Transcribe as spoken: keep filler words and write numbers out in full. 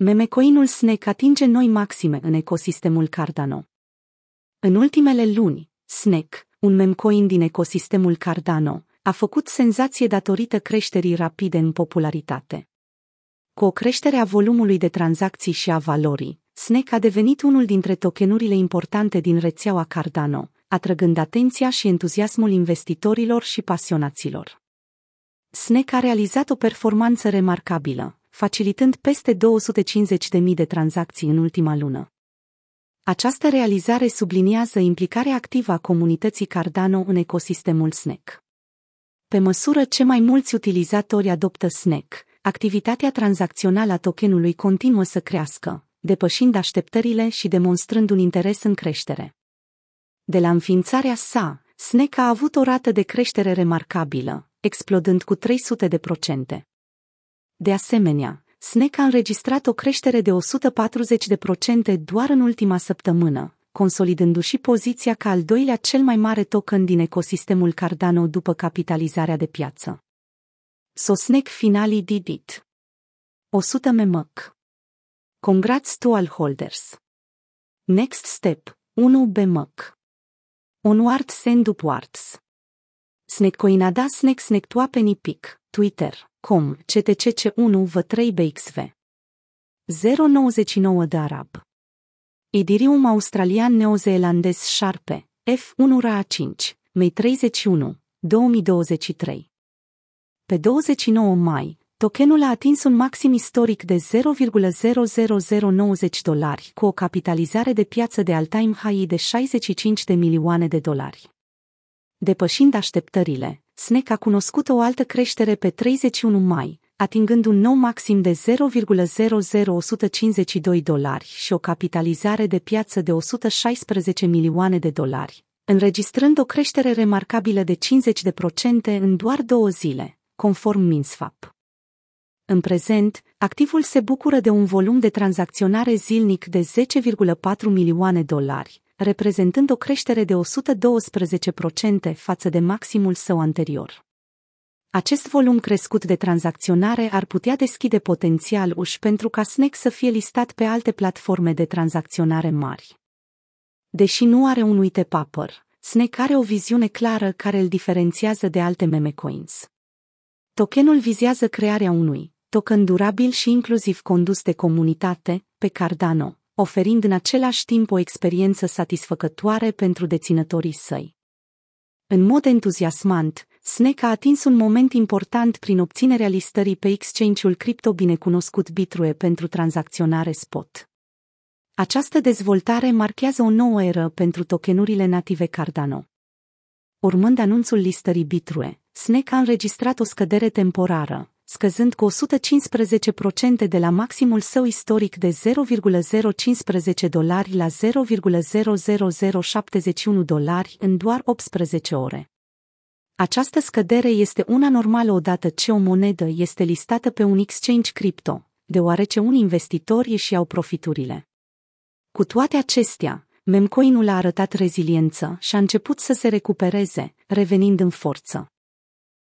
Memecoinul S N E K atinge noi maxime în ecosistemul Cardano. În ultimele luni, S N E K, un memecoin din ecosistemul Cardano, a făcut senzație datorită creșterii rapide în popularitate. Cu o creștere a volumului de tranzacții și a valorii, S N E K a devenit unul dintre tokenurile importante din rețeaua Cardano, atrăgând atenția și entuziasmul investitorilor și pasionaților. S N E K a realizat o performanță remarcabilă, facilitând peste două sute cincizeci de mii de tranzacții în ultima lună. Această realizare subliniază implicarea activă a comunității Cardano în ecosistemul S N E K. Pe măsură ce mai mulți utilizatori adoptă S N E K, activitatea tranzacțională a tokenului continuă să crească, depășind așteptările și demonstrând un interes în creștere. De la înființarea sa, S N E K a avut o rată de creștere remarcabilă, explodând cu trei sute de procente. De asemenea, S N E K a înregistrat o creștere de o sută patruzeci de procente doar în ultima săptămână, consolidându-și poziția ca al doilea cel mai mare token din ecosistemul Cardano după capitalizarea de piață. S N E K finalii didit. o sută M M C. Congrats to all holders. Next step, unu B M C. Onward send upwards. S N E K coinada S N E K S N E K toapeni pic, Twitter punct com, C T C C unu V trei B X V. zero virgulă nouăzeci și nouă de arab. Idirium australian neozeelandez șarpe, F unu R A cinci, mai treizeci și unu, două mii douăzeci și trei. Pe douăzeci și nouă mai, tokenul a atins un maxim istoric de zero virgulă zero zero zero nouăzeci dolari cu o capitalizare de piață de all-time high de șaizeci și cinci de milioane de dolari. Depășind așteptările, S N E K a cunoscut o altă creștere pe treizeci și unu mai, atingând un nou maxim de zero virgulă zero zero unu cinci doi dolari și o capitalizare de piață de o sută șaisprezece milioane de dolari, înregistrând o creștere remarcabilă de cincizeci de procente în doar două zile, conform Minswap. În prezent, activul se bucură de un volum de tranzacționare zilnic de zece virgulă patru milioane de dolari, reprezentând o creștere de o sută doisprezece procente față de maximul său anterior. Acest volum crescut de tranzacționare ar putea deschide potențial uși pentru ca S N E K să fie listat pe alte platforme de tranzacționare mari. Deși nu are un white paper, S N E K are o viziune clară care îl diferențiază de alte memecoins. Tokenul vizează crearea unui token durabil și inclusiv condus de comunitate pe Cardano, oferind în același timp o experiență satisfăcătoare pentru deținătorii săi. În mod entuziasmant, S N E K a atins un moment important prin obținerea listării pe exchange-ul cripto binecunoscut Bitrue pentru tranzacționare spot. Această dezvoltare marchează o nouă eră pentru tokenurile native Cardano. Urmând anunțul listării Bitrue, S N E K a înregistrat o scădere temporară, scăzând cu o sută cincisprezece procente de la maximul său istoric de zero virgulă zero cincisprezece dolari la zero virgulă zero zero zero șaptezeci și unu dolari în doar optsprezece ore. Această scădere este una normală odată ce o monedă este listată pe un exchange cripto, deoarece unii investitori își iau profiturile. Cu toate acestea, memecoinul a arătat reziliență și a început să se recupereze, revenind în forță.